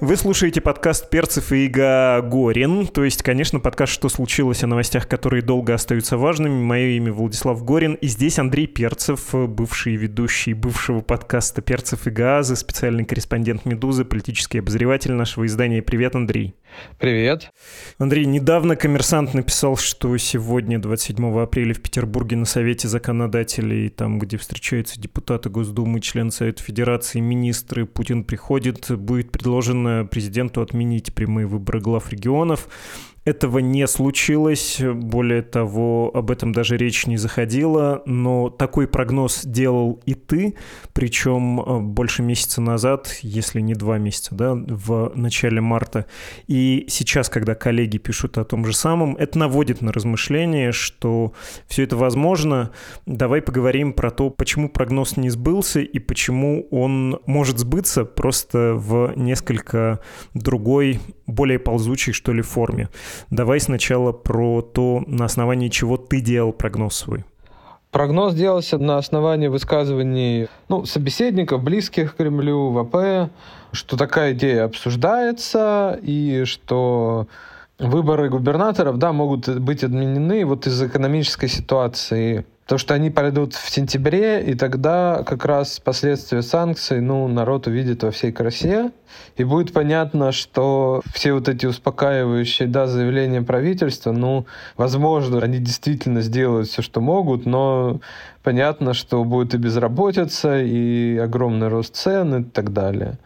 Вы слушаете подкаст «Перцев и Горин», то есть, конечно, подкаст «Что случилось?» о новостях, которые долго остаются важными. Мое имя Владислав Горин, и здесь Андрей Перцев, бывший ведущий бывшего подкаста «Перцев и Гаазы», специальный корреспондент «Медузы», политический обозреватель нашего издания. Привет, Андрей. Привет. Андрей, недавно «Коммерсант» написал, что сегодня, 27 апреля, в Петербурге на Совете законодателей, там, где встречаются депутаты Госдумы, члены Совета Федерации, министры, Путин приходит, будет предложено президенту отменить прямые выборы глав регионов. Этого не случилось, более того, об этом даже речь не заходила, но такой прогноз делал и ты, причем больше месяца назад, если не 2 месяца, да, в начале марта. И сейчас, когда коллеги пишут о том же самом, это наводит на размышления, что все это возможно. Давай поговорим про то, почему прогноз не сбылся и почему он может сбыться просто в несколько другой, более ползучей, что ли, форме. Давай сначала про то, на основании чего ты делал прогноз свой. Прогноз делался на основании высказываний собеседников, близких к Кремлю, ВП, что такая идея обсуждается и что выборы губернаторов, да, могут быть отменены вот из-за экономической ситуации. Потому что они пройдут в сентябре, и тогда как раз последствия санкций, народ увидит во всей красе. И будет понятно, что все вот эти успокаивающие, да, заявления правительства, возможно, они действительно сделают все, что могут, но понятно, что будет и безработица, и огромный рост цен и так далее.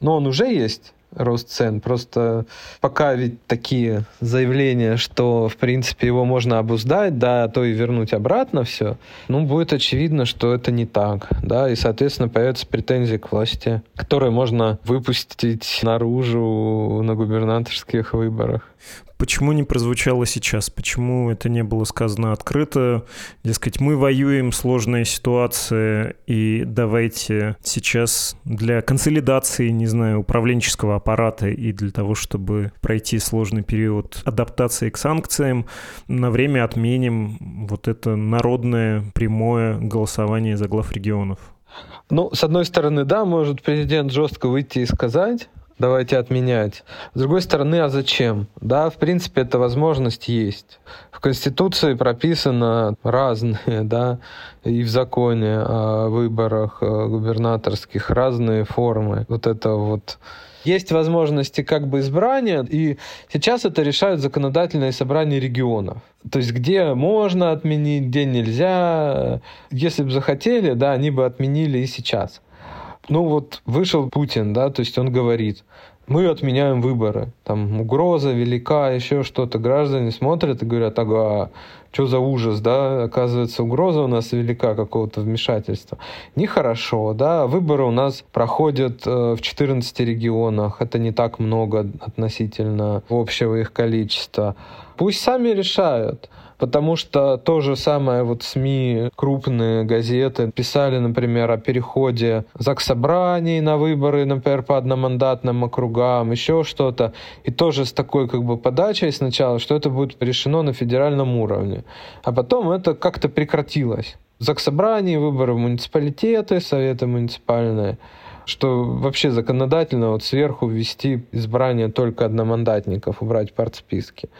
Но он уже есть. Рост цен. Просто пока ведь такие заявления, что, в принципе, его можно обуздать, да, а то и вернуть обратно все, будет очевидно, что это не так, да, и, соответственно, появятся претензии к власти, которые можно выпустить наружу на губернаторских выборах. Почему не прозвучало сейчас? Почему это не было сказано открыто? Дескать, мы воюем, сложная ситуация, и давайте сейчас для консолидации, не знаю, управленческого аппарата и для того, чтобы пройти сложный период адаптации к санкциям, на время отменим вот это народное прямое голосование за глав регионов. С одной стороны, да, может президент жестко выйти и сказать: давайте отменять. С другой стороны, а зачем? Да, в принципе, эта возможность есть. В Конституции прописано разные, да, и в законе о выборах губернаторских разные формы. Есть возможности как бы избрания, и сейчас это решают законодательные собрания регионов. То есть где можно отменить, где нельзя. Если бы захотели, да, они бы отменили и сейчас. Вышел Путин, да, то есть он говорит: мы отменяем выборы, там угроза велика, еще что-то. Граждане смотрят и говорят: ага, что за ужас, да, оказывается, угроза у нас велика какого-то вмешательства. Нехорошо, да, выборы у нас проходят в 14 регионах, это не так много относительно общего их количества. Пусть сами решают. Потому что то же самое СМИ, крупные газеты писали, например, о переходе заксобраний на выборы, например, по одномандатным округам, еще что-то. И тоже с такой подачей сначала, что это будет решено на федеральном уровне. А потом это как-то прекратилось. Заксобрания, выборы в муниципалитеты, советы муниципальные. Что вообще законодательно сверху ввести избрание только одномандатников, убрать партсписки.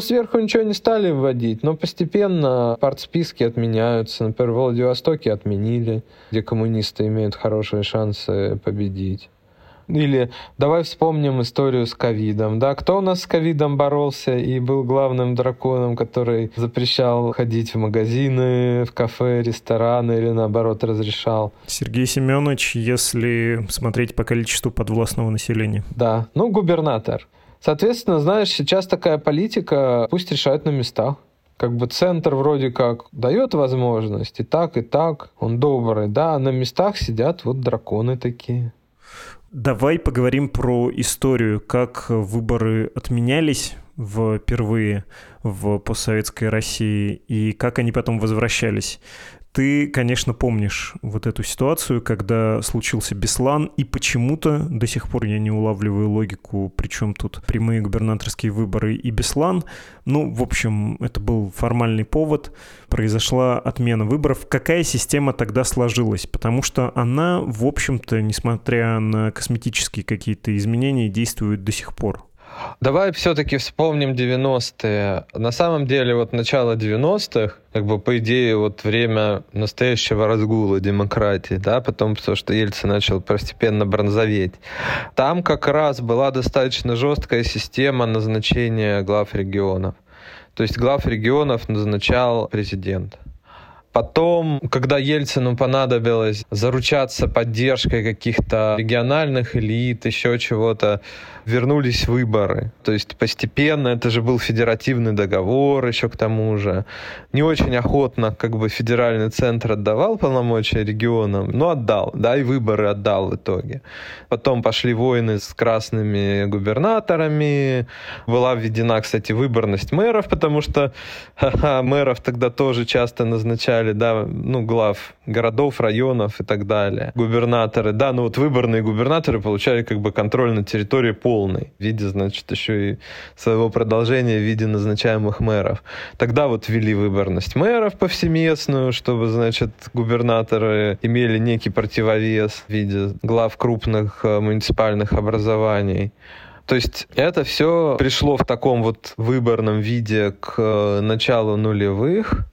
Сверху ничего не стали вводить, но постепенно партсписки отменяются. Например, в Владивостоке отменили, где коммунисты имеют хорошие шансы победить. Или давай вспомним историю с ковидом. Да? Кто у нас с ковидом боролся и был главным драконом, который запрещал ходить в магазины, в кафе, рестораны или, наоборот, разрешал? Сергей Семенович, если смотреть по количеству подвластного населения. Да, губернатор. Соответственно, знаешь, сейчас такая политика, пусть решают на местах. Центр вроде как дает возможность, и так, он добрый, да, а на местах сидят драконы такие. Давай поговорим про историю, как выборы отменялись впервые в постсоветской России и как они потом возвращались. Ты, конечно, помнишь вот эту ситуацию, когда случился Беслан, и почему-то до сих пор я не улавливаю логику, причем тут прямые губернаторские выборы и Беслан. Ну, в общем, это был формальный повод, произошла отмена выборов. Какая система тогда сложилась? Потому что она, в общем-то, несмотря на косметические какие-то изменения, действует до сих пор. Давай все-таки вспомним 90-е. На самом деле, вот начало 90-х, как бы, по идее, вот время настоящего разгула демократии, да, потом то, что Ельцин начал постепенно бронзоветь. Там как раз была достаточно жесткая система назначения глав регионов. То есть глав регионов назначал президент. Потом, когда Ельцину понадобилось заручаться поддержкой каких-то региональных элит, еще чего-то, вернулись выборы. То есть постепенно, это же был федеративный договор еще к тому же. Не очень охотно как бы федеральный центр отдавал полномочия регионам, но отдал, да, и выборы отдал в итоге. Потом пошли войны с красными губернаторами. Была введена, кстати, выборность мэров, потому что мэров тогда тоже часто назначали, да, ну, глав городов, районов и так далее. Губернаторы, да, ну вот выборные губернаторы получали как бы контроль над территорией полный, в виде, значит, еще и своего продолжения в виде назначаемых мэров. Тогда вот ввели выборность мэров повсеместную, чтобы, значит, губернаторы имели некий противовес в виде глав крупных муниципальных образований. То есть это все пришло в таком вот выборном виде к началу нулевых.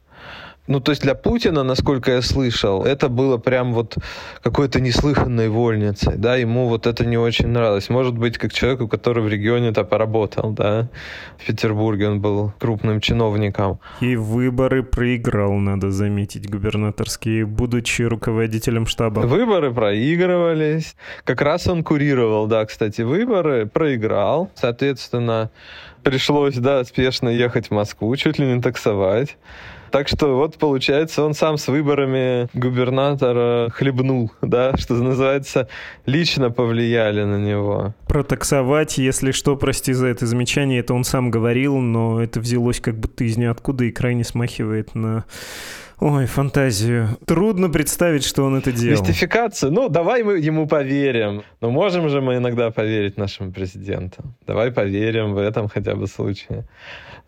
Ну, то есть для Путина, насколько я слышал, это было прям вот какой-то неслыханной вольницей, да, ему вот это не очень нравилось. Может быть, как человеку, который в регионе-то поработал, да, в Петербурге он был крупным чиновником. И выборы проиграл, надо заметить, губернаторские, будучи руководителем штаба. Выборы проигрывались. Как раз он курировал, да, кстати, выборы, проиграл, соответственно, пришлось, да, спешно ехать в Москву, чуть ли не таксовать. Так что вот, получается, он сам с выборами губернатора хлебнул, да, что называется, лично повлияли на него. Протаксовать, если что, прости за это замечание, это он сам говорил, но это взялось как будто из ниоткуда и крайне смахивает на... Ой, фантазию. Трудно представить, что он это делал. Мистификацию? Ну, давай мы ему поверим. Но можем же мы иногда поверить нашему президенту. Давай поверим в этом хотя бы случае.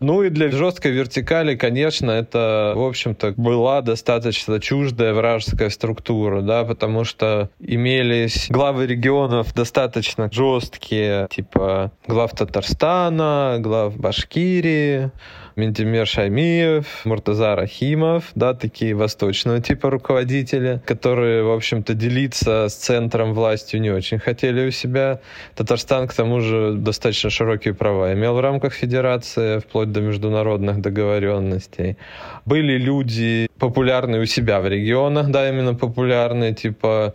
Ну и для жесткой вертикали, конечно, это, в общем-то, была достаточно чуждая вражеская структура, да, потому что имелись главы регионов достаточно жесткие, типа глав Татарстана, глав Башкирии, Ментимер Шаймиев, Муртаза Рахимов, да, такие восточного типа руководители, которые, в общем-то, делиться с центром властью не очень хотели у себя. Татарстан, к тому же, достаточно широкие права имел в рамках федерации, вплоть до международных договоренностей. Были люди популярные у себя в регионах, да, именно популярные, типа...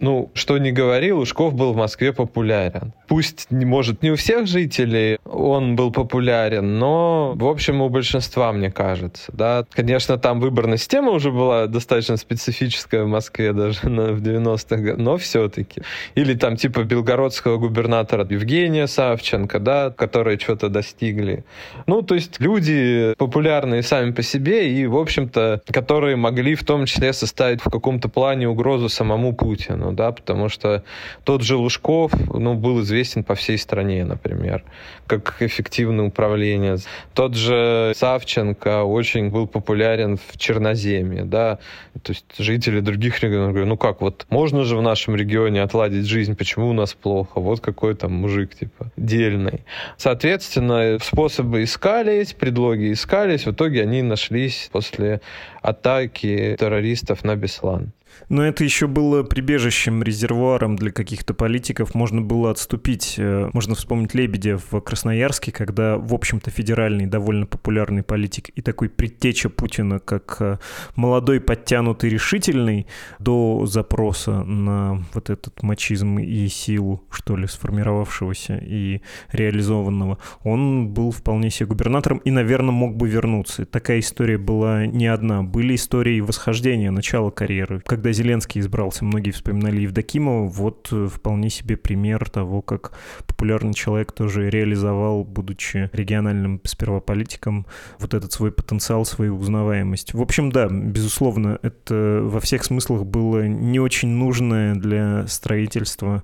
Ну, что ни говори, Лужков был в Москве популярен. Пусть, может, не у всех жителей он был популярен, но, в общем, у большинства, мне кажется. Да. Конечно, там выборная система уже была достаточно специфическая в Москве даже в 90-х, но все-таки. Или там типа белгородского губернатора Евгения Савченко, да, которые что-то достигли. Ну, то есть люди популярные сами по себе и, в общем-то, которые могли в том числе составить в каком-то плане угрозу самому Путину. Да, потому что тот же Лужков, ну, был известен по всей стране, например, как эффективный управленец. Тот же Савченко очень был популярен в Черноземье, да, то есть жители других регионов говорят, ну как, вот можно же в нашем регионе отладить жизнь, почему у нас плохо, вот какой там мужик, типа, дельный. Соответственно, способы искались, предлоги искались, в итоге они нашлись после атаки террористов на Беслан. Но это еще было прибежищем, резервуаром для каких-то политиков. Можно было отступить. Можно вспомнить Лебедя в Красноярске, когда, в общем-то, федеральный, довольно популярный политик и такой предтеча Путина, как молодой, подтянутый, решительный, до запроса на вот этот мачизм и силу, что ли, сформировавшегося и реализованного, он был вполне себе губернатором и, наверное, мог бы вернуться. Такая история была не одна. Были истории восхождения, начала карьеры, когда Зеленский избрался, многие вспоминали Евдокимова. Вот вполне себе пример того, как популярный человек тоже реализовал, будучи региональным сперва политиком, вот этот свой потенциал, свою узнаваемость. В общем, да, безусловно, это во всех смыслах было не очень нужное для строительства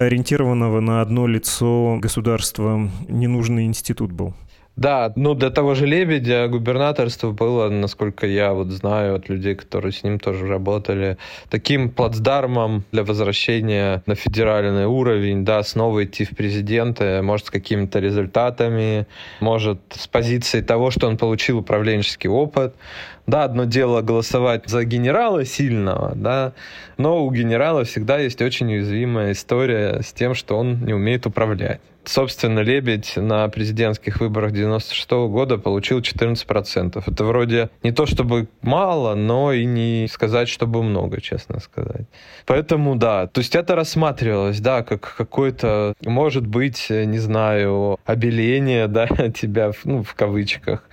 ориентированного на одно лицо государства ненужный институт был. Да, ну до того же Лебедя губернаторство было, насколько я вот знаю от людей, которые с ним тоже работали, таким плацдармом для возвращения на федеральный уровень, да, снова идти в президенты, может, с какими-то результатами, может, с позиции того, что он получил управленческий опыт. Да, одно дело голосовать за генерала сильного, да, но у генерала всегда есть очень уязвимая история с тем, что он не умеет управлять. Собственно, Лебедь на президентских выборах 1996 года получил 14%. Это вроде не то чтобы мало, но и не сказать, чтобы много, честно сказать. Поэтому да, то есть это рассматривалось, да, как какое-то, может быть, не знаю, обеление, да, тебя, ну, в кавычках,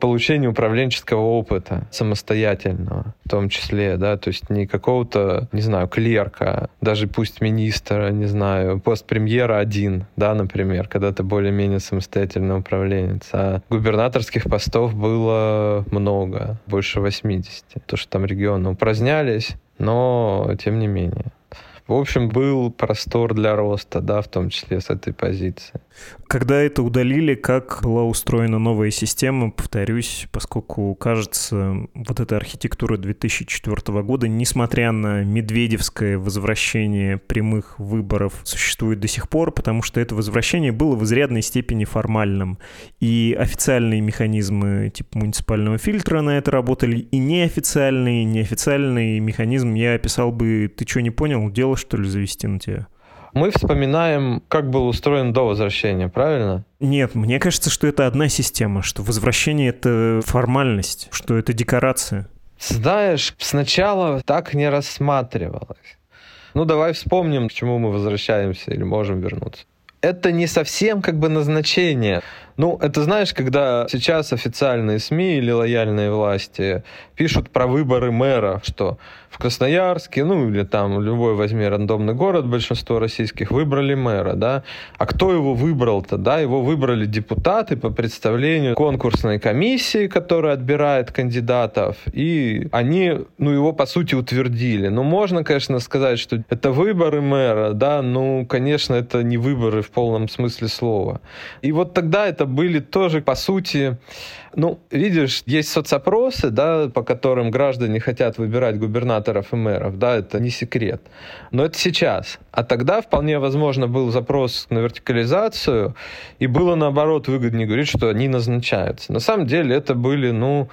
получение управленческого опыта самостоятельного, в том числе, да, то есть не какого-то, не знаю, клерка, даже пусть министра, не знаю, пост премьера один, да, например, когда ты более-менее самостоятельный управленец. А губернаторских постов было много, больше 80. То, что там регионы упразднялись, но тем не менее. В общем, был простор для роста, да, в том числе с этой позиции. Когда это удалили, как была устроена новая система, повторюсь, поскольку, кажется, вот эта архитектура 2004 года, несмотря на медведевское возвращение прямых выборов, существует до сих пор, потому что это возвращение было в изрядной степени формальным. И официальные механизмы типа муниципального фильтра на это работали, и неофициальные. Неофициальный механизм я описал бы: ты что, не понял, дело что ли завести на тебя? Мы вспоминаем, как был устроен до возвращения, правильно? Нет, мне кажется, что это одна система, что возвращение — это формальность, что это декорация. Знаешь, сначала так не рассматривалось. Ну, давай вспомним, к чему мы возвращаемся или можем вернуться. Это не совсем как бы назначение. Ну, это знаешь, когда сейчас официальные СМИ или лояльные власти пишут про выборы мэра, что в Красноярске, ну или там любой возьми рандомный город, большинство российских выбрали мэра, да. А кто его выбрал-то, да? Его выбрали депутаты по представлению конкурсной комиссии, которая отбирает кандидатов, и они, ну, его по сути утвердили. Ну, можно, конечно, сказать, что это выборы мэра, да, ну, конечно, это не выборы в полном смысле слова. И вот тогда это были тоже, по сути, ну, видишь, есть соцопросы, да, по которым граждане хотят выбирать губернаторов и мэров, да, это не секрет. Но это сейчас. А тогда вполне возможно был запрос на вертикализацию, и было, наоборот, выгоднее говорить, что они назначаются. На самом деле это были, ну,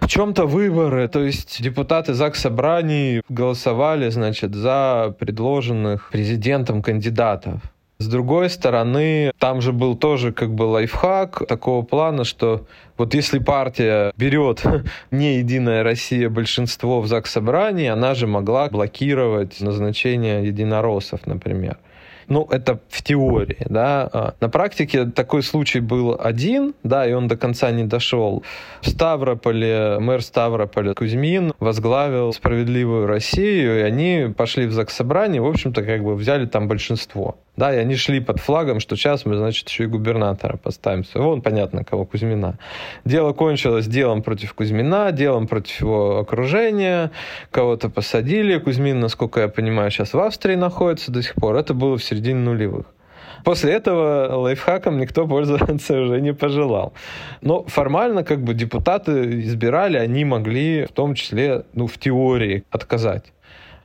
в чем-то выборы, то есть депутаты заксобраний голосовали, значит, за предложенных президентом кандидатов. С другой стороны, там же был тоже как бы лайфхак такого плана, что вот если партия берет не «Единая Россия» большинство в заксобрании, она же могла блокировать назначение единороссов, например. Ну, это в теории, да. На практике такой случай был один, да, и он до конца не дошел. В Ставрополе, мэр Ставрополя Кузьмин возглавил «Справедливую Россию», и они пошли в заксобрание, в общем-то, как бы взяли там большинство. Да, и они шли под флагом, что сейчас мы, значит, еще и губернатора поставим. Вон, понятно, кого — Кузьмина. Дело кончилось делом против Кузьмина, делом против его окружения. Кого-то посадили. Кузьмин, насколько я понимаю, сейчас в Австрии находится до сих пор. Это было в середине нулевых. После этого лайфхаком никто пользоваться уже не пожелал. Но формально как бы депутаты избирали, они могли в том числе, ну, в теории отказать.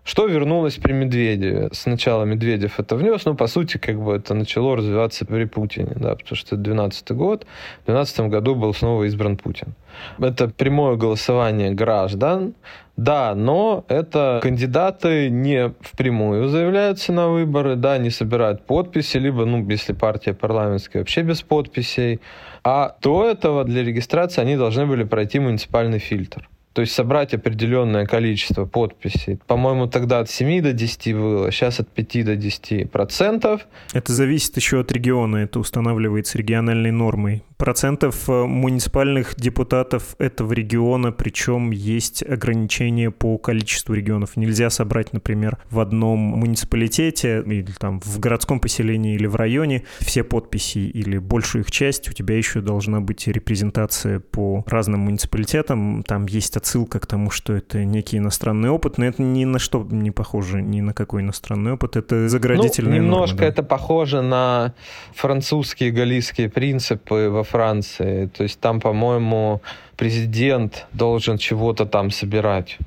Что вернулось при Медведеве? Сначала Медведев это внес, но, по сути, как бы это начало развиваться при Путине, да, потому что 2012 год, в 2012 году был снова избран Путин. Это прямое голосование граждан, да, но это кандидаты не впрямую заявляются на выборы, да, не собирают подписи, либо, ну, если партия парламентская, вообще без подписей, а до этого для регистрации они должны были пройти муниципальный фильтр. То есть собрать определенное количество подписей. По-моему, тогда от 7 до 10 было, сейчас от 5 до 10%. Это зависит еще от региона, это устанавливается региональной нормой. Процентов муниципальных депутатов этого региона, причем есть ограничения по количеству регионов. Нельзя собрать, например, в одном муниципалитете или там в городском поселении или в районе все подписи или большую их часть. У тебя еще должна быть репрезентация по разным муниципалитетам. Там есть отсылка к тому, что это некий иностранный опыт, но это ни на что не похоже, ни на какой иностранный опыт. Это заградительная норма. Немножко да. Это похоже на французские галлийские принципы во Франции. То есть там, по-моему, президент должен чего-то там собирать.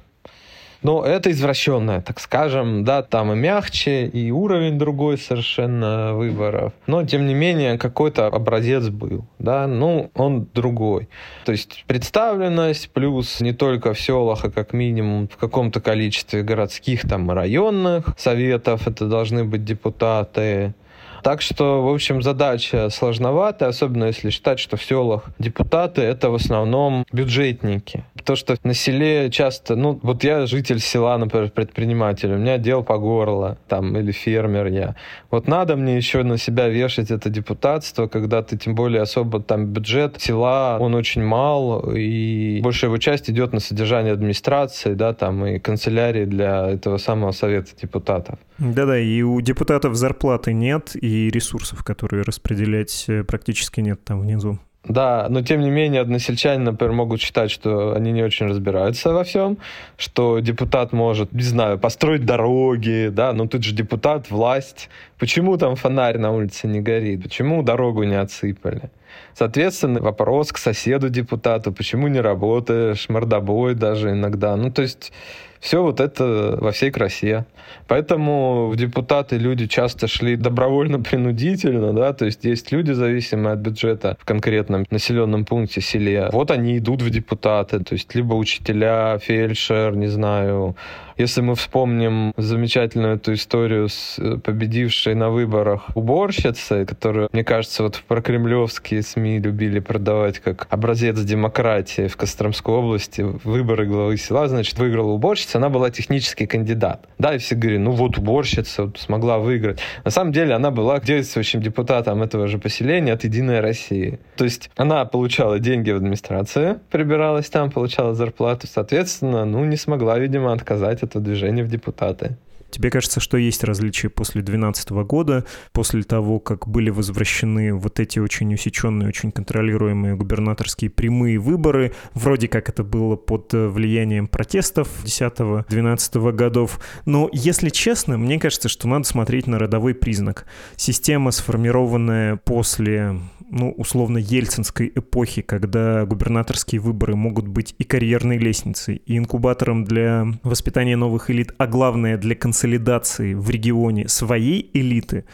Но это извращенное, так скажем, да, там и мягче, и уровень другой совершенно выборов. Но, тем не менее, какой-то образец был, да, ну, он другой. То есть представленность плюс не только в селах, а как минимум в каком-то количестве городских, там, районных советов, это должны быть депутаты. Так что, в общем, задача сложноватая, особенно если считать, что в селах депутаты — это в основном бюджетники. То, что на селе часто... Ну, вот я житель села, например, предприниматель, у меня дел по горло, там, или фермер я. Вот надо мне еще на себя вешать это депутатство, когда ты, тем более, особо там бюджет села, он очень мал, и большая его часть идет на содержание администрации, да, там, и канцелярии для этого самого совета депутатов. Да-да, и у депутатов зарплаты нет, и ресурсов, которые распределять, практически нет там внизу. Да, но тем не менее односельчане, например, могут считать, что они не очень разбираются во всем, что депутат может, не знаю, построить дороги, да, но тут же депутат, власть. Почему там фонарь на улице не горит? Почему дорогу не отсыпали? Соответственно, вопрос к соседу депутату, почему не работаешь, мордобой даже иногда. Ну, то есть все вот это во всей красе. Поэтому в депутаты люди часто шли добровольно-принудительно, да, то есть есть люди, зависимые от бюджета в конкретном населенном пункте, селе. Вот они идут в депутаты, то есть либо учителя, фельдшер, не знаю. Если мы вспомним замечательную эту историю с победившей на выборах уборщицей, которую, мне кажется, вот в прокремлевские СМИ любили продавать как образец демократии в Костромской области, выборы главы села, значит, выиграла уборщица, она была технический кандидат. Да, и все говорили, ну вот уборщица вот, смогла выиграть. На самом деле она была действующим депутатом этого же поселения от «Единой России». То есть она получала деньги в администрации, прибиралась там, получала зарплату, соответственно, ну не смогла, видимо, отказать это движение в депутаты. Тебе кажется, что есть различия после 2012 года, после того, как были возвращены вот эти очень усеченные, очень контролируемые губернаторские прямые выборы, вроде как это было под влиянием протестов 10-12 годов, но, если честно, мне кажется, что надо смотреть на родовой признак. Система, сформированная после... ну, условно, ельцинской эпохи, когда губернаторские выборы могут быть и карьерной лестницей, и инкубатором для воспитания новых элит, а главное, для консолидации в регионе своей элиты,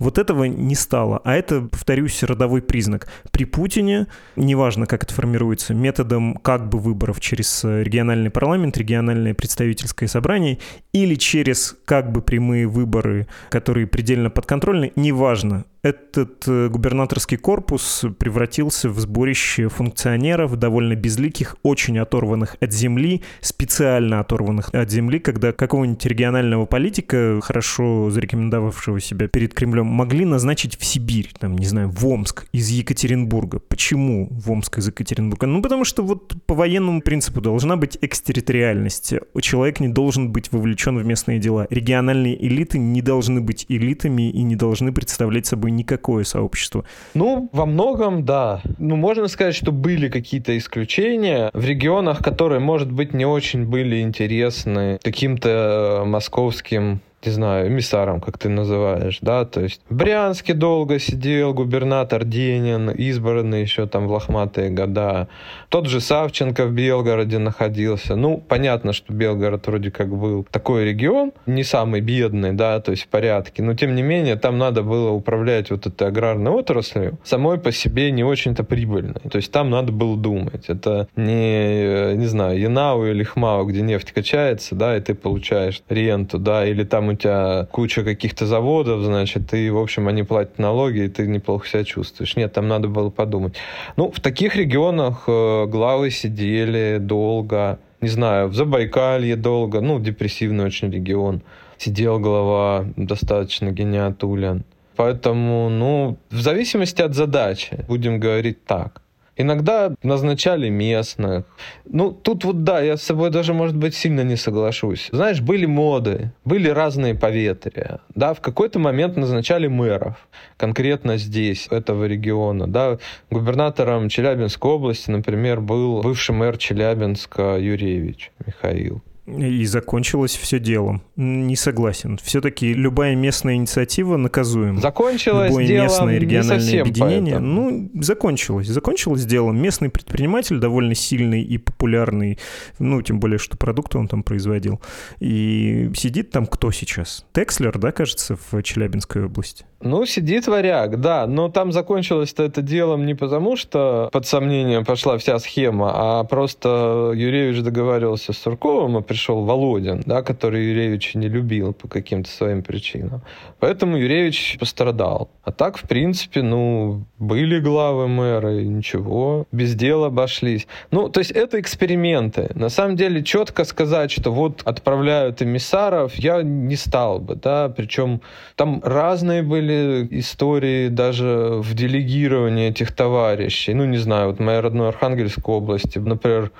вот этого не стало. А это, повторюсь, родовой признак. При Путине, неважно, как это формируется, методом как бы выборов через региональный парламент, региональное представительское собрание или через как бы прямые выборы, которые предельно подконтрольны, неважно, этот губернаторский корпус превратился в сборище функционеров, довольно безликих, очень оторванных от земли, специально оторванных от земли, когда какого-нибудь регионального политика, хорошо зарекомендовавшего себя перед Кремлем, могли назначить в Сибирь, там, не знаю, в Омск из Екатеринбурга. Почему в Омск из Екатеринбурга? Ну, потому что вот по военному принципу должна быть экстерриториальность. Человек не должен быть вовлечен в местные дела. Региональные элиты не должны быть элитами и не должны представлять собой никакое сообщество. Ну, во многом, да. Ну, можно сказать, что были какие-то исключения в регионах, которые, может быть, не очень были интересны каким-то московским, не знаю, эмиссаром, как ты называешь, да, то есть в Брянске долго сидел губернатор Денин, избранный еще там в лохматые года. Тот же Савченко в Белгороде находился. Ну, понятно, что Белгород вроде как был такой регион, не самый бедный, да, то есть в порядке, но тем не менее там надо было управлять вот этой аграрной отраслью, самой по себе не очень-то прибыльной. То есть там надо было думать. Это не знаю, Янау или Хмау, где нефть качается, да, и ты получаешь ренту, да, или там у тебя куча каких-то заводов, значит, и, в общем, они платят налоги, и ты неплохо себя чувствуешь. Нет, там надо было подумать. Ну, в таких регионах главы сидели долго. не знаю, в Забайкалье долго, ну, депрессивный очень регион. Сидел глава достаточно гениатулен. Поэтому, ну, в зависимости от задачи, будем говорить так. Иногда назначали местных. Ну, тут вот да, я с собой даже, может быть, сильно не соглашусь. Знаешь, были моды, были разные поветрия. Да, в какой-то момент назначали мэров, конкретно здесь, этого региона. Да, губернатором Челябинской области, например, был бывший мэр Челябинска Юревич Михаил. И закончилось все делом. Не согласен. Все-таки любая местная инициатива наказуема. Закончилось любое делом местное региональное объединение. Поэтому. Ну, закончилось. Закончилось делом. Местный предприниматель довольно сильный и популярный. Ну, тем более, что продукты он там производил. И сидит там кто сейчас? Текслер, да, кажется, в Челябинской области? Ну, сидит варяг, да. Но там закончилось-то это делом не потому, что под сомнением пошла вся схема, а просто Юревич договаривался с Сурковым, и пришел Володин, да, который Юревича не любил по каким-то своим причинам. Поэтому Юревич пострадал. А так, в принципе, ну, были главы мэра, и ничего, без дела обошлись. Ну, то есть это эксперименты. На самом деле, четко сказать, что вот отправляют эмиссаров, я не стал бы, да, причем там разные были истории даже в делегировании этих товарищей. Ну, не знаю, вот в моей родной Архангельской области, например,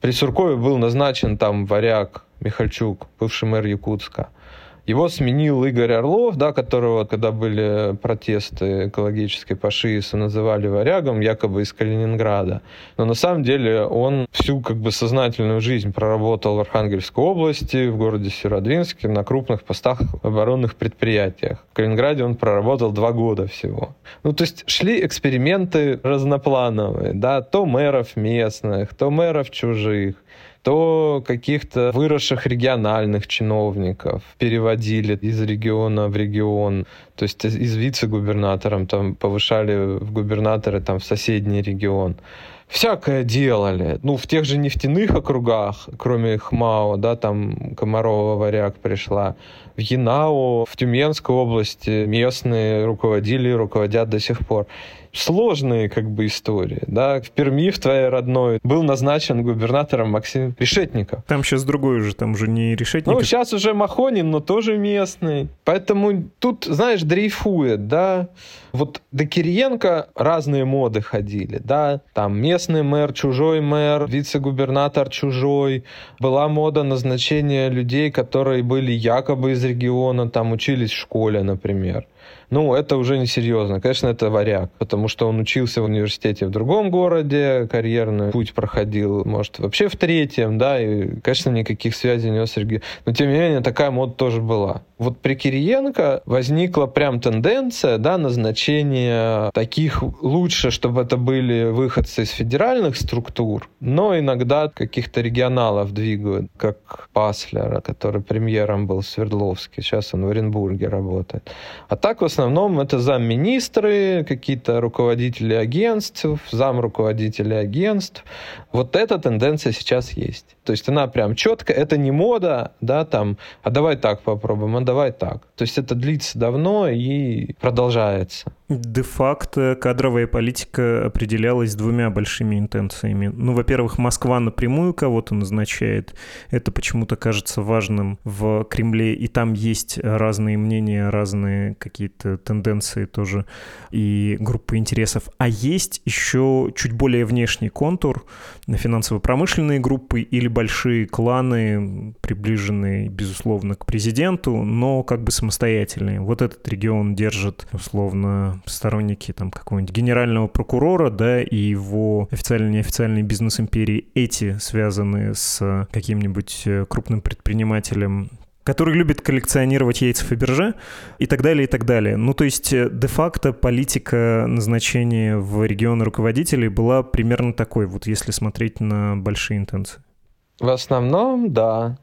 при Суркове был назначен там варяг Михальчук, бывший мэр Якутска. Его сменил Игорь Орлов, да, которого, когда были протесты экологические по ШИСу, называли варягом, якобы из Калининграда. Но на самом деле он всю как бы сознательную жизнь проработал в Архангельской области, в городе Северодвинске, на крупных постах оборонных предприятиях. В Калининграде он проработал 2 года всего. Ну, то есть шли эксперименты разноплановые, да, то мэров местных, то мэров чужих, то каких-то выросших региональных чиновников переводили из региона в регион, то есть из вице-губернатором там повышали в губернаторы там в соседний регион. Всякое делали. Ну, в тех же нефтяных округах, кроме Хмао, да, там Комарова варяг пришла. В Янао, в Тюменской области местные руководили и руководят до сих пор. Сложные как бы истории, да. В Перми, в твоей родной, был назначен губернатором Максим Решетников. Там сейчас другой уже, там уже не Решетников. Ну, сейчас уже Махонин, но тоже местный. Поэтому тут, знаешь, дрейфует, да. Вот до Кириенко разные моды ходили, да. Там местный мэр, чужой мэр, вице-губернатор чужой. Была мода назначения людей, которые были якобы из региона, там учились в школе, например. Ну, это уже несерьезно. Конечно, это варяг, потому что он учился в университете в другом городе, карьерный путь проходил, может, вообще в третьем, да, и, конечно, никаких связей у него с регионом. Но, тем не менее, такая мода тоже была. Вот при Кириенко возникла прям тенденция, да, назначения таких лучше, чтобы это были выходцы из федеральных структур, но иногда каких-то регионалов двигают, как Паслера, который премьером был в Свердловске, сейчас он в Оренбурге работает. А так, в основном, это замминистры, какие-то руководители агентств, замруководители агентств. Вот эта тенденция сейчас есть. То есть она прям четко, это не мода, да, там, а давай так попробуем, а давай так. То есть это длится давно и продолжается. Де-факто кадровая политика определялась 2 большими интенциями. Ну, во-первых, Москва напрямую кого-то назначает. Это почему-то кажется важным в Кремле, и там есть разные мнения, разные какие-то тенденции тоже и группы интересов. А есть еще чуть более внешний контур на финансово-промышленные группы или большие кланы, приближенные, безусловно, к президенту, но как бы самостоятельные. Вот этот регион держит, условно, сторонники там какого-нибудь генерального прокурора, да, и его официально-неофициальные бизнес-империи, эти связаны с каким-нибудь крупным предпринимателем, который любит коллекционировать яйца Фаберже и так далее, и так далее. Ну, то есть, де-факто политика назначения в регионы руководителей была примерно такой, вот если смотреть на большие интенции. В основном, да.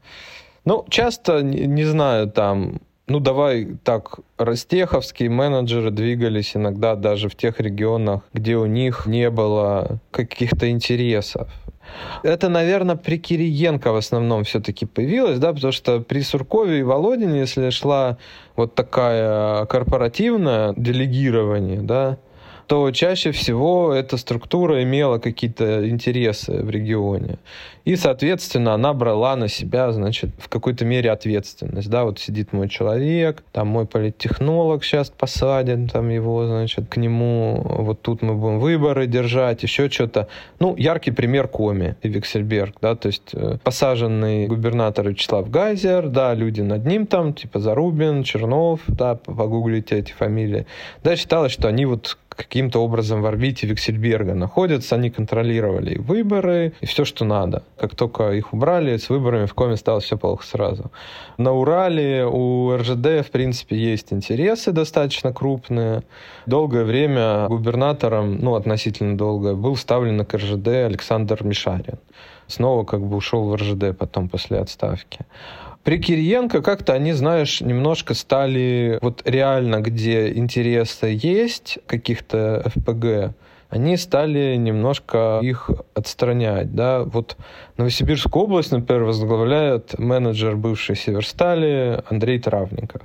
Ну, часто, не знаю, там... Ну, давай так, ростеховские менеджеры двигались иногда даже в тех регионах, где у них не было каких-то интересов. Это, наверное, при Кириенко в основном все-таки появилось, да, потому что при Суркове и Володине, если шла вот такая корпоративное делегирование, да, то чаще всего эта структура имела какие-то интересы в регионе. И, соответственно, она брала на себя, значит, в какой-то мере ответственность. Да, вот сидит мой человек, там мой политтехнолог сейчас посадит, там его, значит, к нему, вот тут мы будем выборы держать, еще что-то. Ну, яркий пример Коми и Вексельберг, да, то есть посаженный губернатор Вячеслав Гайзер, да, люди над ним там, типа Зарубин, Чернов, да, погуглите эти фамилии. Да, считалось, что они вот каким-то образом в орбите Вексельберга находятся, они контролировали и выборы, и все, что надо. Как только их убрали, с выборами в Коми стало все плохо сразу. На Урале у РЖД, в принципе, есть интересы достаточно крупные. Долгое время губернатором, ну, относительно долгое, был ставлен к РЖД Александр Мишарин. Снова как бы ушел в РЖД потом после отставки. При Кириенко как-то они, знаешь, немножко стали вот реально, где интересы есть каких-то ФПГ, они стали немножко их отстранять, да, вот Новосибирскую область, например, возглавляет менеджер бывшей Северстали Андрей Травников.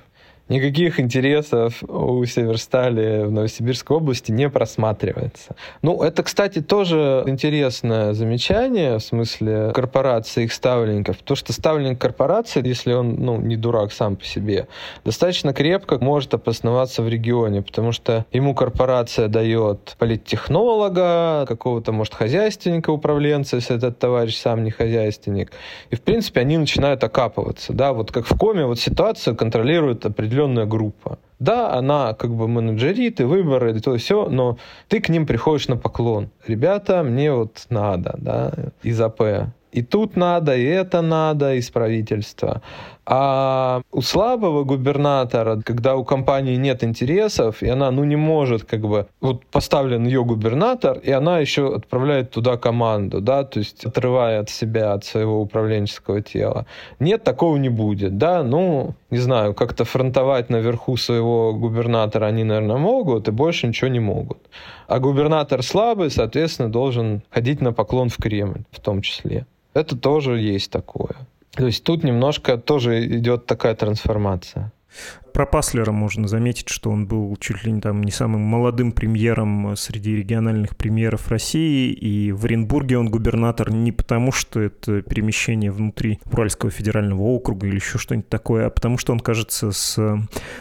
Никаких интересов у Северстали в Новосибирской области не просматривается. Ну, это, кстати, тоже интересное замечание в смысле корпораций, их ставленников. Потому что ставленник корпорации, если он, ну, не дурак сам по себе, достаточно крепко может обосноваться в регионе, потому что ему корпорация дает политтехнолога, какого-то, может, хозяйственника, управленца, если этот товарищ сам не хозяйственник. И, в принципе, они начинают окапываться. Да, вот как в Коме, вот ситуацию контролирует определенный группа. Да, она как бы менеджерит, и выборы, и то, и все, но ты к ним приходишь на поклон. Ребята, мне вот надо, да, из АП. И тут надо, и это надо, из правительства. А у слабого губернатора, когда у компании нет интересов, и она, ну, не может, как бы, вот поставлен ее губернатор, и она еще отправляет туда команду, да, то есть отрывая от себя, от своего управленческого тела. Нет, такого не будет, да, ну, не знаю, как-то фронтовать наверху своего губернатора они, наверное, могут, и больше ничего не могут. А губернатор слабый, соответственно, должен ходить на поклон в Кремль, в том числе. Это тоже есть такое. То есть тут немножко тоже идет такая трансформация. Про Паслера можно заметить, что он был чуть ли не, там, не самым молодым премьером среди региональных премьеров России, и в Оренбурге он губернатор не потому, что это перемещение внутри Уральского федерального округа или еще что-нибудь такое, а потому что он, кажется, с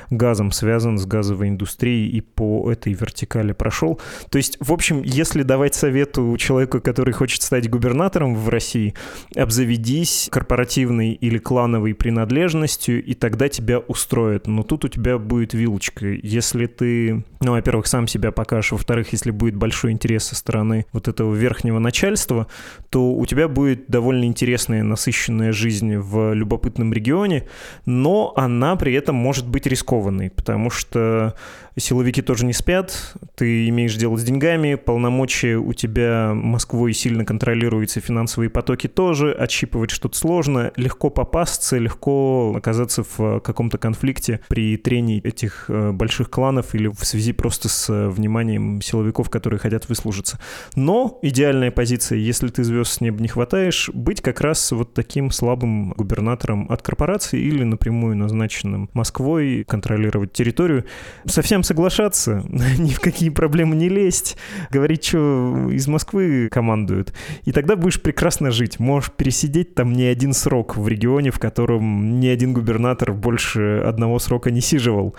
газом связан, с газовой индустрией, и по этой вертикали прошел. То есть, в общем, если давать совету человеку, который хочет стать губернатором в России, обзаведись корпоративной или клановой принадлежностью, и тогда тебя устроят. Но тут у тебя будет вилочка. Если ты, ну, во-первых, сам себя покажешь, во-вторых, если будет большой интерес со стороны вот этого верхнего начальства, то у тебя будет довольно интересная, насыщенная жизнь в любопытном регионе, но она при этом может быть рискованной, потому что силовики тоже не спят, ты имеешь дело с деньгами, полномочия у тебя Москвой сильно контролируются, финансовые потоки тоже, отщипывать что-то сложно, легко попасться, легко оказаться в каком-то конфликте при трении этих больших кланов или в связи просто с вниманием силовиков, которые хотят выслужиться. Но идеальная позиция, если ты звезд с неба не хватаешь, быть как раз вот таким слабым губернатором от корпорации или напрямую назначенным Москвой, контролировать территорию, совсем соглашаться, ни в какие проблемы не лезть, говорить, что из Москвы командуют. И тогда будешь прекрасно жить, можешь пересидеть там не один срок в регионе, в котором ни один губернатор больше одного срока не сиживал,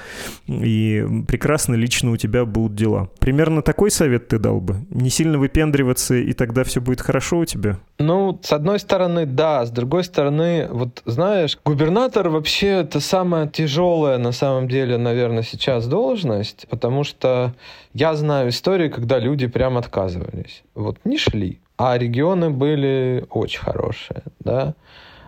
и прекрасно лично у тебя будут дела. Примерно такой совет ты дал бы? Не сильно выпендриваться, и тогда все будет хорошо у тебя? Ну, с одной стороны, да, с другой стороны, вот знаешь, губернатор вообще это самая тяжелая на самом деле, наверное, сейчас должность, потому что я знаю истории, когда люди прям отказывались, вот не шли, а регионы были очень хорошие, да.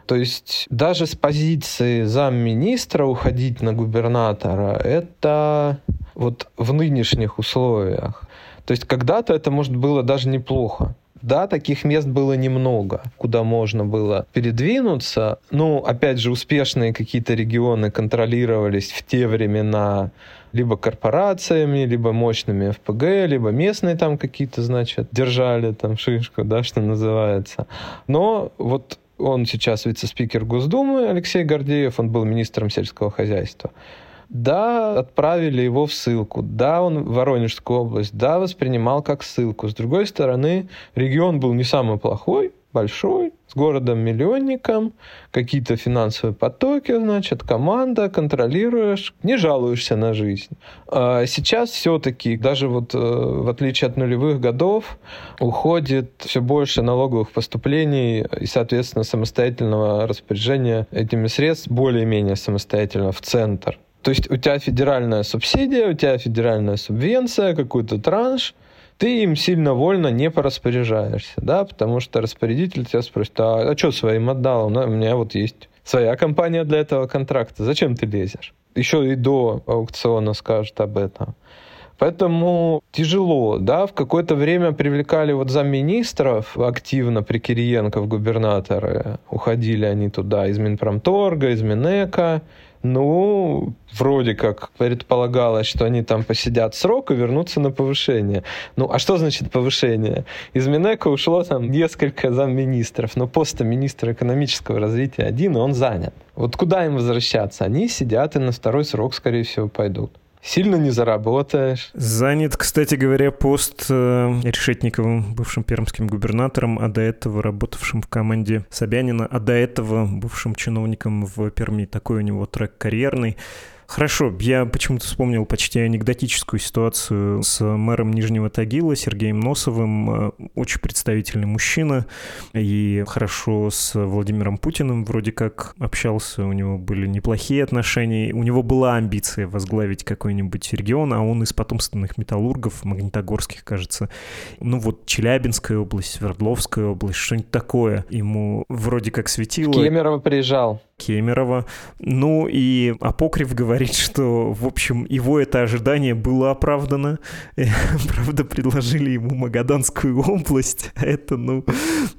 То есть даже с позиции замминистра уходить на губернатора – это вот в нынешних условиях. То есть когда-то это, может, было даже неплохо. Да, таких мест было немного, куда можно было передвинуться. Ну, опять же, успешные какие-то регионы контролировались в те времена либо корпорациями, либо мощными ФПГ, либо местные там какие-то, значит, держали там шишку, да, что называется. Но вот он сейчас вице-спикер Госдумы Алексей Гордеев, он был министром сельского хозяйства. Да, отправили его в ссылку. Да, он в Воронежскую область. Да, воспринимал как ссылку. С другой стороны, регион был не самый плохой, большой, с городом-миллионником, какие-то финансовые потоки, значит, команда, контролируешь, не жалуешься на жизнь. А сейчас все-таки, даже вот в отличие от нулевых годов, уходит все больше налоговых поступлений и, соответственно, самостоятельного распоряжения этими средств более-менее самостоятельно в центр. То есть у тебя федеральная субсидия, у тебя федеральная субвенция, какой-то транш, ты им сильно вольно не пораспоряжаешься, да, потому что распорядитель тебя спросит, а что своим отдал? У меня вот есть своя компания для этого контракта, зачем ты лезешь? Еще и до аукциона скажут об этом. Поэтому тяжело, да, в какое-то время привлекали вот замминистров активно при Кириенко в губернаторы, уходили они туда из Минпромторга, из Минэко, ну, вроде как предполагалось, что они там посидят срок и вернутся на повышение. Ну, а что значит повышение? Из Минэко ушло там несколько замминистров, но пост министра экономического развития один, и он занят. Вот куда им возвращаться? Они сидят и на второй срок, скорее всего, пойдут. Сильно не заработаешь. Занят, кстати говоря, пост Решетниковым, бывшим пермским губернатором, а до этого работавшим в команде Собянина, а до этого бывшим чиновником в Перми. Такой у него трек карьерный. Хорошо, я почему-то вспомнил почти анекдотическую ситуацию с мэром Нижнего Тагила Сергеем Носовым, очень представительный мужчина, и хорошо с Владимиром Путиным вроде как общался, у него были неплохие отношения, у него была амбиция возглавить какой-нибудь регион, а он из потомственных металлургов, магнитогорских, кажется, ну вот Челябинская область, Свердловская область, что-нибудь такое ему вроде как светило. В Кемерово приезжал. Кемерово. Ну и апокриф говорит, что, в общем, его это ожидание было оправдано. Правда, предложили ему Магаданскую область. Это, ну,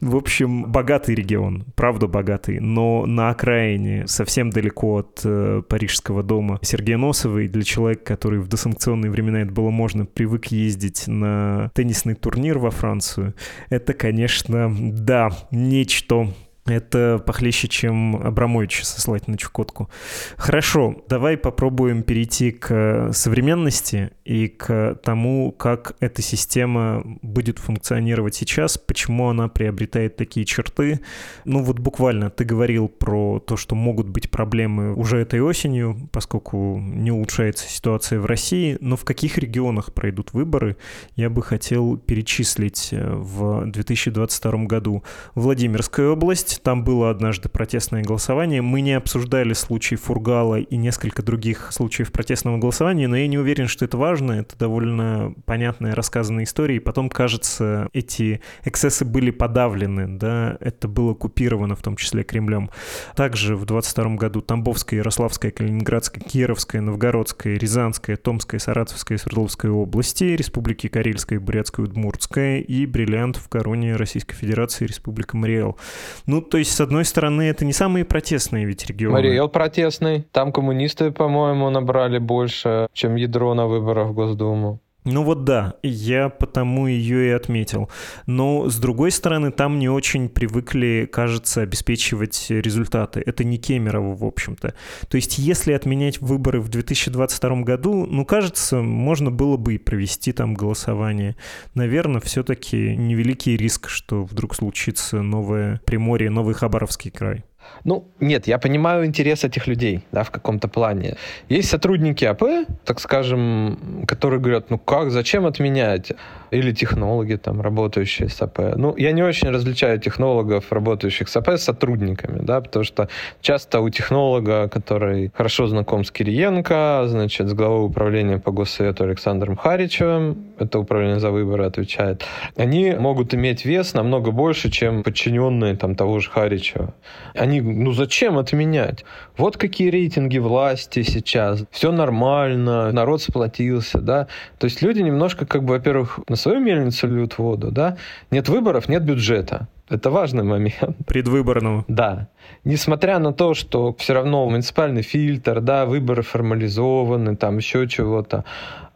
в общем, богатый регион. Правда, богатый. Но на окраине, совсем далеко от Парижского дома Сергея Носова. И для человека, который в досанкционные времена, это было можно, привык ездить на теннисный турнир во Францию. Это, конечно, да, нечто... Это похлеще, чем Абрамовича сослать на Чукотку. Хорошо, давай попробуем перейти к современности и к тому, как эта система будет функционировать сейчас, почему она приобретает такие черты. Ну вот буквально ты говорил про то, что могут быть проблемы уже этой осенью, поскольку не улучшается ситуация в России, но в каких регионах пройдут выборы, я бы хотел перечислить в 2022 году. Владимирская область, там было однажды протестное голосование. Мы не обсуждали случай Фургала и несколько других случаев протестного голосования, но я не уверен, что это важно. Это довольно понятная рассказанная история. И потом, кажется, эти эксцессы были подавлены. Да? Это было купировано, в том числе, Кремлем. Также в 22 году Тамбовская, Ярославская, Калининградская, Кировская, Новгородская, Рязанская, Томская, Саратовская, Свердловская области, Республики Карельская, Бурятская, Удмуртская и бриллиант в короне Российской Федерации, Республика Мариэл. Ну, то есть, с одной стороны, это не самые протестные ведь регионы. Мариэл протестный. Там коммунисты, по-моему, набрали больше, чем ядро на выборах в Госдуму. Ну вот да, я потому ее и отметил. Но, с другой стороны, там не очень привыкли, кажется, обеспечивать результаты. Это не Кемерово, в общем-то. То есть, если отменять выборы в 2022 году, ну, кажется, можно было бы и провести там голосование. Наверное, все-таки невеликий риск, что вдруг случится новое Приморье, новый Хабаровский край. Ну, нет, я понимаю интерес этих людей, да, в каком-то плане. Есть сотрудники АП, так скажем, которые говорят, ну как, зачем отменять? Или технологи, там, работающие с АП. Ну, я не очень различаю технологов, работающих с АП, с сотрудниками, да, потому что часто у технолога, который хорошо знаком с Кириенко, значит, с главой управления по Госсовету Александром Харичевым, это управление за выборы отвечает, они могут иметь вес намного больше, чем подчиненные там того же Харичева. Они, ну зачем отменять? Вот какие рейтинги власти сейчас, все нормально, народ сплотился, да. То есть люди немножко, как бы, во-первых, на свою мельницу льют воду, да. Нет выборов, нет бюджета. Это важный момент. Предвыборного. Да. Несмотря на то, что все равно муниципальный фильтр, да, выборы формализованы, там еще чего-то.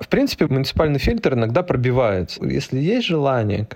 В принципе, муниципальный фильтр иногда пробивается. Если есть желание,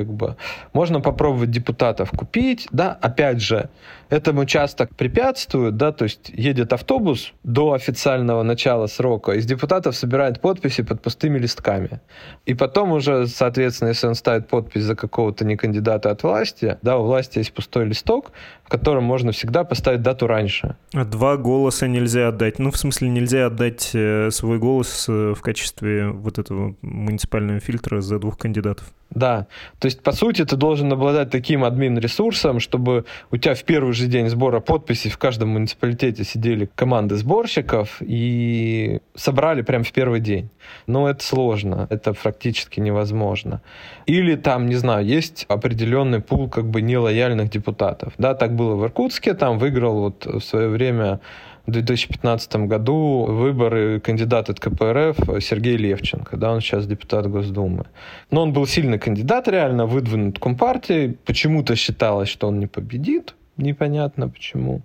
можно попробовать депутатов купить. Да, опять же, этому часто препятствуют, да, то есть едет автобус до официального начала срока, из депутатов собирает подписи под пустыми листками. И потом уже, соответственно, если он ставит подпись за какого-то не кандидата от власти, да, у власти есть пустой листок, в котором можно всегда поставить дату раньше. А 2 голоса нельзя отдать. Ну, в смысле, нельзя отдать свой голос в качестве вот этого муниципального фильтра за 2 кандидатов. Да, то есть, по сути, ты должен обладать таким админ-ресурсом, чтобы у тебя в первый же день сбора подписей в каждом муниципалитете сидели команды сборщиков и собрали прям в первый день. Но это сложно, это практически невозможно. Или там, не знаю, есть определенный пул нелояльных депутатов. Да, так было в Иркутске, там выиграл в свое время в 2015 году выборы кандидат от КПРФ Сергей Левченко, да, он сейчас депутат Госдумы. Но он был сильный кандидат, реально выдвинут Компартией, почему-то считалось, что он не победит, непонятно почему.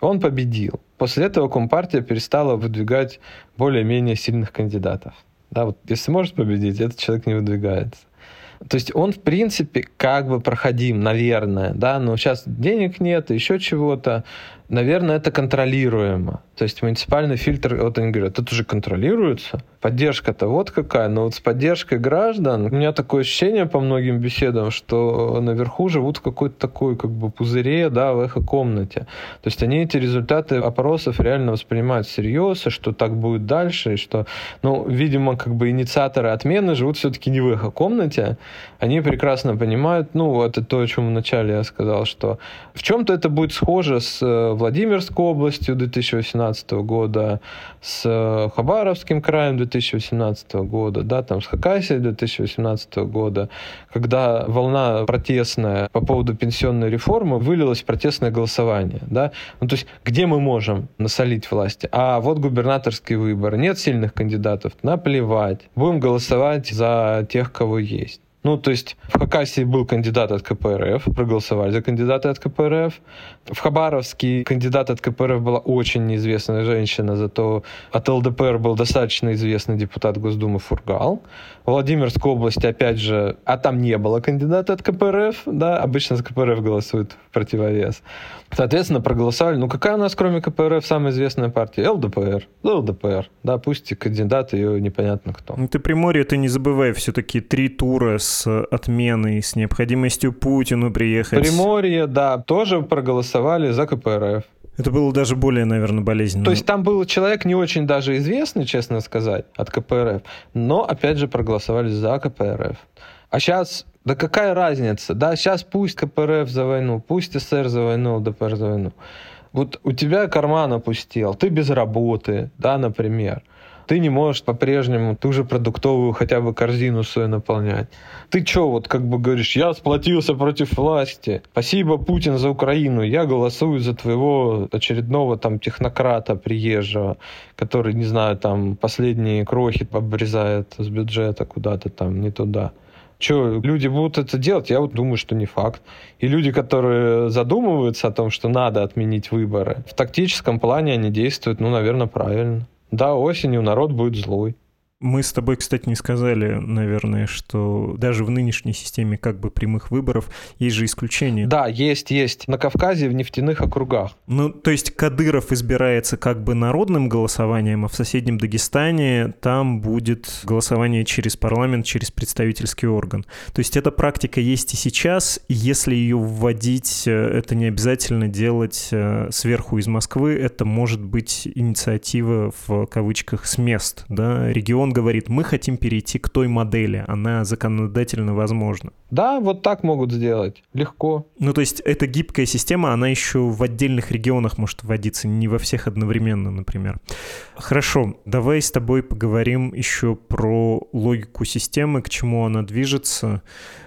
Он победил. После этого Компартия перестала выдвигать более-менее сильных кандидатов. Да, вот если может победить, этот человек не выдвигается. То есть он, в принципе, проходим, наверное, да, но сейчас денег нет, еще чего-то. Наверное, это контролируемо. То есть муниципальный фильтр, вот они говорят, это уже контролируется. Поддержка-то вот какая, но вот с поддержкой граждан у меня такое ощущение по многим беседам, что наверху живут в какой-то такой пузыре, да, в эхо-комнате. То есть они эти результаты опросов реально воспринимают всерьез, и что так будет дальше, и что, видимо, инициаторы отмены живут все-таки не в эхо-комнате. Они прекрасно понимают, это то, о чем вначале я сказал, что в чем-то это будет схоже с Владимирской областью 2018 года, с Хабаровским краем 2018 года, да, там с Хакасией 2018 года, когда волна протестная по поводу пенсионной реформы вылилась в протестное голосование. Да? То есть где мы можем насолить власти? А вот губернаторские выборы. Нет сильных кандидатов? Наплевать. Будем голосовать за тех, кого есть. То есть в Хакасии был кандидат от КПРФ, проголосовали за кандидата от КПРФ. В Хабаровске кандидат от КПРФ была очень неизвестная женщина, зато от ЛДПР был достаточно известный депутат Госдумы Фургал. В Владимирской области, опять же, там не было кандидата от КПРФ, да, обычно за КПРФ голосуют в противовес. Соответственно, проголосовали, какая у нас, кроме КПРФ, самая известная партия? ЛДПР. ЛДПР, да, пусть и кандидат ее непонятно кто. Ты при море, ты не забывай, все-таки 3 тура с отменой, с необходимостью Путину приехать. Приморье, да, тоже проголосовали за КПРФ. Это было даже более, наверное, болезненно. То есть там был человек не очень даже известный, честно сказать, от КПРФ, но, опять же, проголосовали за КПРФ. А сейчас, да какая разница, да, сейчас пусть КПРФ за войну, пусть СССР за войну, ЛДПР за войну. Вот у тебя карман опустел, ты без работы, да, например. Ты не можешь по-прежнему ту же продуктовую хотя бы корзину свою наполнять. Ты что, говоришь, я сплотился против власти, спасибо, Путин, за Украину, я голосую за твоего очередного технократа приезжего, который, не знаю, последние крохи обрезает с бюджета куда-то не туда. Что, люди будут это делать? Я думаю, что не факт. И люди, которые задумываются о том, что надо отменить выборы, в тактическом плане они действуют, наверное, правильно. Да, осенью народ будет злой. Мы с тобой, кстати, не сказали, наверное, что даже в нынешней системе прямых выборов есть же исключения. Да, есть. На Кавказе в нефтяных округах. То есть Кадыров избирается народным голосованием, а в соседнем Дагестане там будет голосование через парламент, через представительский орган. То есть эта практика есть и сейчас, и если ее вводить, это не обязательно делать сверху из Москвы, это может быть инициатива в кавычках с мест, да, регион говорит, мы хотим перейти к той модели, она законодательно возможна. Да, вот так могут сделать, легко. То есть эта гибкая система, она еще в отдельных регионах может вводиться, не во всех одновременно, например. Хорошо, давай с тобой поговорим еще про логику системы, к чему она движется.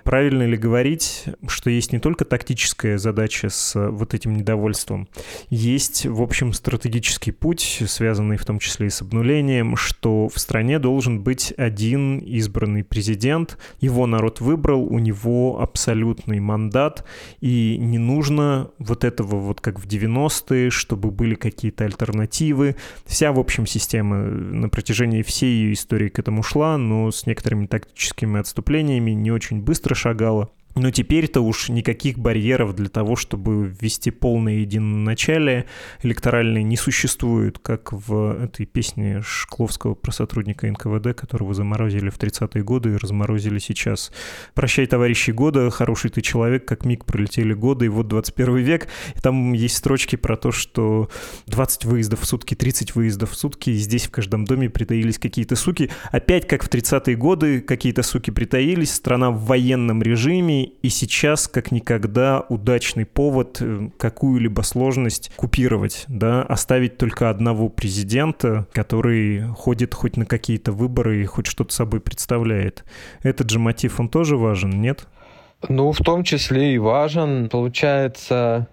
Правильно ли говорить, что есть не только тактическая задача с вот этим недовольством, есть, в общем, стратегический путь, связанный в том числе и с обнулением, что в стране должен должен быть один избранный президент, его народ выбрал, у него абсолютный мандат, и не нужно вот этого вот как в 90-е, чтобы были какие-то альтернативы. Вся, в общем, система на протяжении всей ее истории к этому шла, но с некоторыми тактическими отступлениями не очень быстро шагала. Но теперь-то уж никаких барьеров для того, чтобы ввести полное единоначалие электоральное, не существует, как в этой песне Шкловского про сотрудника НКВД, которого заморозили в 30-е годы и разморозили сейчас. «Прощай, товарищи года, хороший ты человек, как миг пролетели годы, и вот 21 век». И там есть строчки про то, что 20 выездов в сутки, 30 выездов в сутки, и здесь в каждом доме притаились какие-то суки. Опять, как в 30-е годы, какие-то суки притаились, страна в военном режиме, и сейчас, как никогда, удачный повод какую-либо сложность купировать, да, оставить только одного президента, который ходит хоть на какие-то выборы и хоть что-то собой представляет. Этот же мотив, он тоже важен, нет? Ну, в том числе и важен, получается.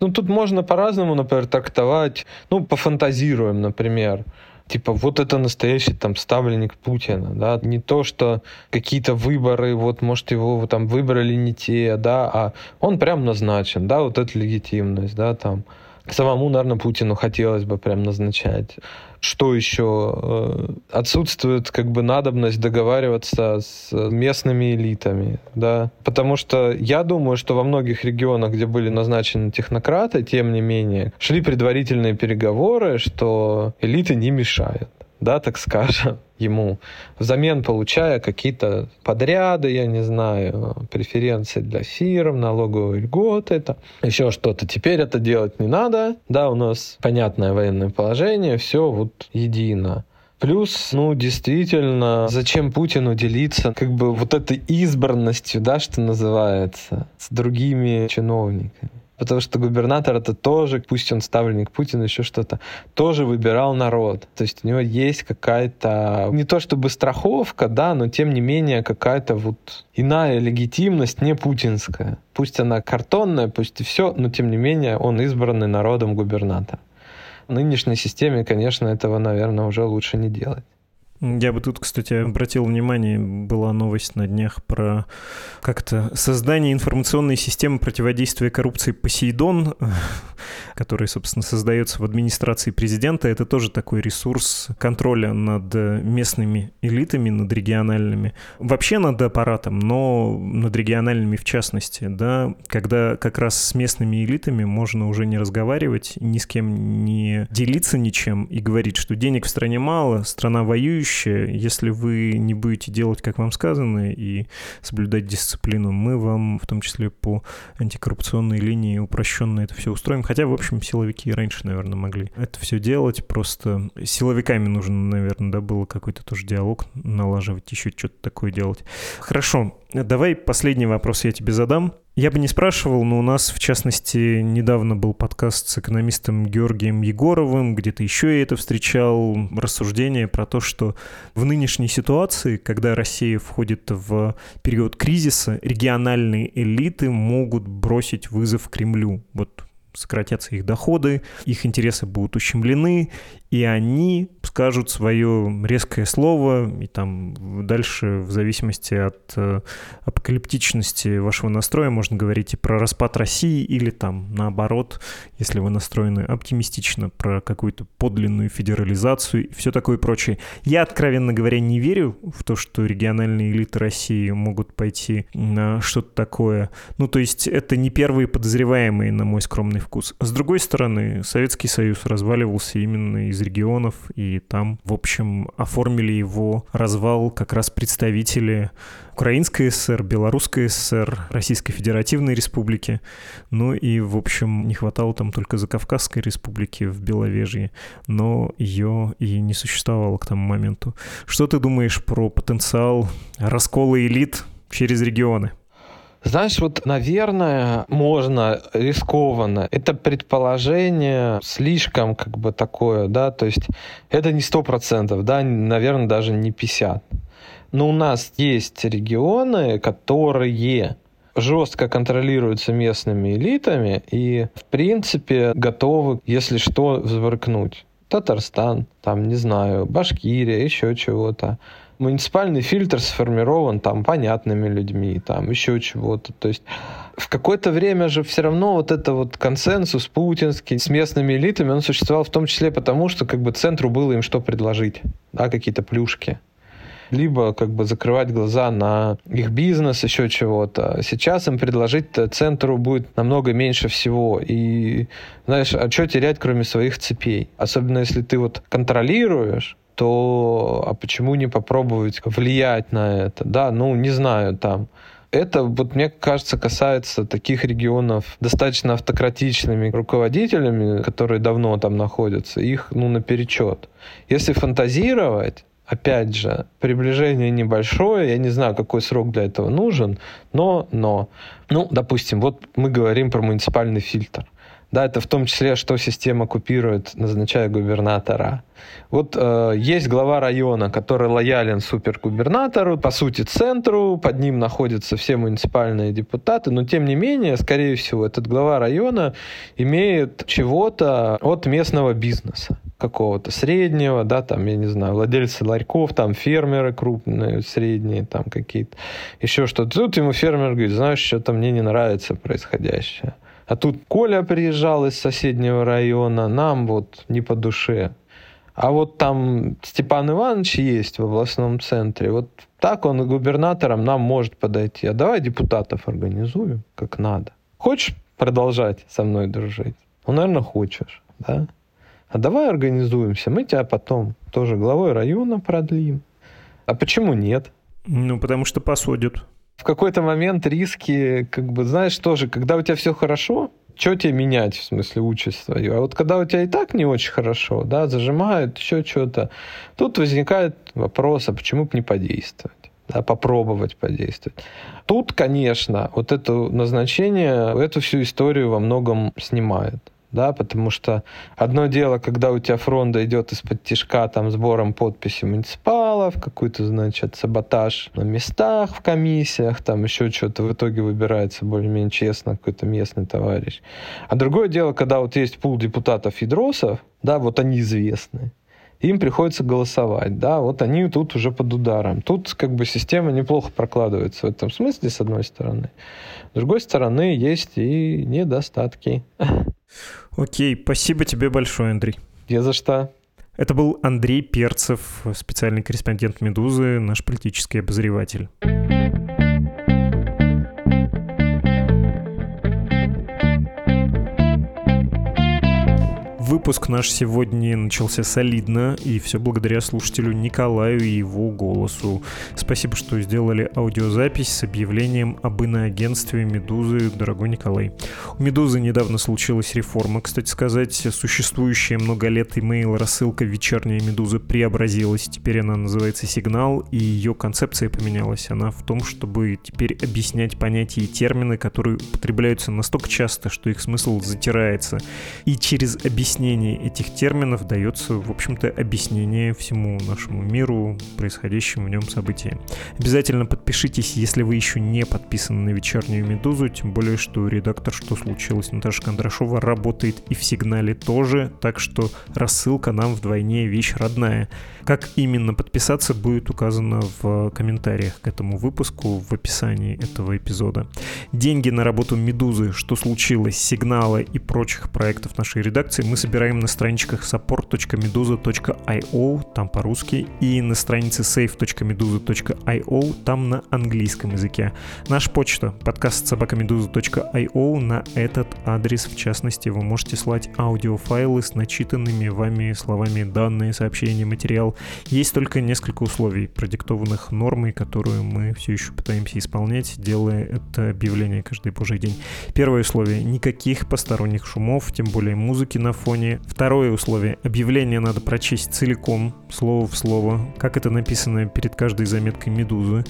Ну, тут можно по-разному, например, трактовать. Ну, пофантазируем, например. Типа, вот это настоящий там ставленник Путина, да, не то, что какие-то выборы, вот, может, его там выбрали не те, да, а он прям назначен, да, вот это легитимность, да, там. Самому, наверное, Путину хотелось бы прям назначать. Что еще? Отсутствует как бы надобность договариваться с местными элитами, да, потому что я думаю, что во многих регионах, где были назначены технократы, тем не менее, шли предварительные переговоры, что элиты не мешают, да, так скажем, ему, взамен получая какие-то подряды, я не знаю, преференции для фирм, налоговые льготы, это, еще что-то. Теперь это делать не надо. Да, у нас понятное военное положение, все вот едино. Плюс, ну, действительно, зачем Путину делиться как бы вот этой избранностью, да, что называется, с другими чиновниками? Потому что губернатор это тоже, пусть он ставленник Путина, еще что-то, тоже выбирал народ. То есть у него есть какая-то, не то чтобы страховка, да, но тем не менее какая-то вот иная легитимность, не путинская. Пусть она картонная, пусть и все, но тем не менее он избранный народом губернатор. В нынешней системе, конечно, этого, наверное, уже лучше не делать. Я бы тут, кстати, обратил внимание, была новость на днях про как-то создание информационной системы противодействия коррупции «Посейдон», который, собственно, создается в администрации президента. Это тоже такой ресурс контроля над местными элитами, над региональными, вообще над аппаратом, но над региональными в частности, да, когда как раз с местными элитами можно уже не разговаривать, ни с кем не делиться ничем и говорить, что денег в стране мало, страна воюющая, если вы не будете делать, как вам сказано, и соблюдать дисциплину, мы вам, в том числе по антикоррупционной линии, упрощенно это все устроим. Хотя, в общем, силовики раньше, наверное, могли это все делать. Просто с силовиками нужно, наверное, да, было какой-то тоже диалог налаживать, еще что-то такое делать. Хорошо, давай последний вопрос я тебе задам. Я бы не спрашивал, но у нас, в частности, недавно был подкаст с экономистом Георгием Егоровым, где-то еще я это встречал, рассуждение про то, что в нынешней ситуации, когда Россия входит в период кризиса, региональные элиты могут бросить вызов Кремлю. Вот сократятся их доходы, их интересы будут ущемлены, и они скажут свое резкое слово, и там дальше, в зависимости от апокалиптичности вашего настроя, можно говорить и про распад России, или там, наоборот, если вы настроены оптимистично, про какую-то подлинную федерализацию и все такое прочее. Я, откровенно говоря, не верю в то, что региональные элиты России могут пойти на что-то такое. Ну, то есть это не первые подозреваемые, на мой скромный вкус. С другой стороны, Советский Союз разваливался именно из регионов, и там, в общем, оформили его развал как раз представители Украинской ССР, Белорусской ССР, Российской Федеративной Республики. Ну и, в общем, не хватало там только Закавказской Республики в Беловежье, но ее и не существовало к тому моменту. Что ты думаешь про потенциал раскола элит через регионы? Знаешь, вот, наверное, можно рискованно. Это предположение слишком как бы такое, да, то есть это не 100%, да, наверное, даже не 50%. Но у нас есть регионы, которые жестко контролируются местными элитами и, в принципе, готовы, если что, взбрыкнуть. Татарстан, там, не знаю, Башкирия, еще чего-то. Муниципальный фильтр сформирован там понятными людьми, там еще чего-то. То есть в какое-то время же все равно вот этот вот консенсус путинский с местными элитами, он существовал в том числе потому, что как бы центру было им что предложить, да, какие-то плюшки. Либо как бы закрывать глаза на их бизнес, еще чего-то. Сейчас им предложить центру будет намного меньше всего. И, знаешь, а что терять, кроме своих цепей? Особенно если ты вот контролируешь, то а почему не попробовать влиять на это? Да, ну, не знаю, там. Это, вот мне кажется, касается таких регионов достаточно автократичными руководителями, которые давно там находятся, их, ну, наперечет. Если фантазировать, опять же, приближение небольшое, я не знаю, какой срок для этого нужен, но, ну, допустим, вот мы говорим про муниципальный фильтр. Да, это в том числе, что система купирует, назначая губернатора. Вот есть глава района, который лоялен супергубернатору, по сути, центру, под ним находятся все муниципальные депутаты, но, тем не менее, скорее всего, этот глава района имеет чего-то от местного бизнеса. Какого-то среднего, да, там, я не знаю, владельцы ларьков, там, фермеры крупные, средние, там, какие-то, еще что-то. Тут ему фермер говорит, знаешь, что-то мне не нравится происходящее. А тут Коля приезжал из соседнего района, нам вот не по душе. А вот там Степан Иванович есть в областном центре, вот так он и губернатором нам может подойти. А давай депутатов организуем, как надо. Хочешь продолжать со мной дружить? Ну, наверное, хочешь, да? А давай организуемся, мы тебя потом тоже главой района продлим. А почему нет? Ну, потому что посадят. В какой-то момент риски, как бы, знаешь, тоже, когда у тебя все хорошо, что тебе менять, в смысле, участь свою? А вот когда у тебя и так не очень хорошо, да, зажимают, еще что-то, тут возникает вопрос, а почему бы не подействовать? Да, попробовать подействовать. Тут, конечно, вот это назначение, эту всю историю во многом снимает. Да, потому что одно дело, когда у тебя фронта идет из-под тишка там, сбором подписей муниципалов, какой-то, значит, саботаж на местах, в комиссиях, там еще что-то, в итоге выбирается более-менее честно какой-то местный товарищ. А другое дело, когда вот есть пул депутатов-ядросов, да, вот они известны, им приходится голосовать, да, вот они тут уже под ударом. Тут как бы система неплохо прокладывается в этом смысле, с одной стороны. С другой стороны, есть и недостатки. Окей, спасибо тебе большое, Андрей. Не за что. Это был Андрей Перцев, специальный корреспондент «Медузы», наш политический обозреватель. Выпуск наш сегодня начался солидно, и все благодаря слушателю Николаю и его голосу. Спасибо, что сделали аудиозапись с объявлением об иноагентстве «Медузы», дорогой Николай. У «Медузы» недавно случилась реформа, кстати сказать. Существующая много лет имейл-рассылка «Вечерняя Медуза» преобразилась. Теперь она называется «Сигнал», и ее концепция поменялась. Она в том, чтобы теперь объяснять понятия и термины, которые употребляются настолько часто, что их смысл затирается. И через объяснение этих терминов дается, в общем-то, объяснение всему нашему миру, происходящим в нем событиям. Обязательно подпишитесь, если вы еще не подписаны на «Вечернюю Медузу», тем более, что редактор «Что случилось» Наташа Кондрашова работает и в «Сигнале» тоже, так что рассылка нам вдвойне вещь родная. Как именно подписаться, будет указано в комментариях к этому выпуску в описании этого эпизода. Деньги на работу «Медузы», «Что случилось», «Сигнала» и прочих проектов нашей редакции мы собираем на страничках support.meduza.io, там по-русски, и на странице save.meduza.io, там на английском языке. Наша почта подкаст@meduza.io. На этот адрес, в частности, вы можете слать аудиофайлы с начитанными вами словами, данные, сообщения, материал. Есть только несколько условий, продиктованных нормой, которую мы все еще пытаемся исполнять, делая это объявление каждый божий день. Первое условие — никаких посторонних шумов, тем более музыки на фоне. Второе условие. Объявление надо прочесть целиком, слово в слово, как это написано перед каждой заметкой «Медузы».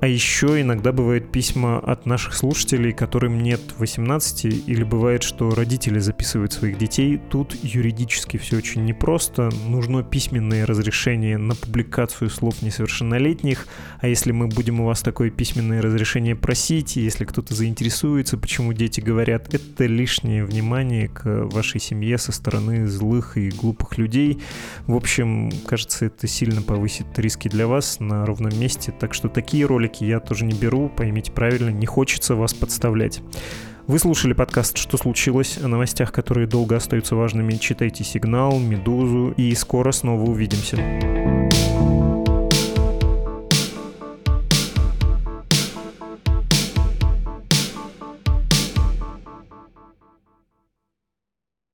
А еще иногда бывают письма от наших слушателей, которым нет 18, или бывает, что родители записывают своих детей. Тут юридически все очень непросто. Нужно письменное разрешение на публикацию слов несовершеннолетних. А если мы будем у вас такое письменное разрешение просить, если кто-то заинтересуется, почему дети говорят, это лишнее внимание к вашей семье со стороны злых и глупых людей. В общем, кажется, это сильно повысит риски для вас на ровном месте. Так что такие ролики я тоже не беру, поймите правильно, не хочется вас подставлять. Вы слушали подкаст «Что случилось?», о новостях, которые долго остаются важными. Читайте «Сигнал», «Медузу», и скоро снова увидимся.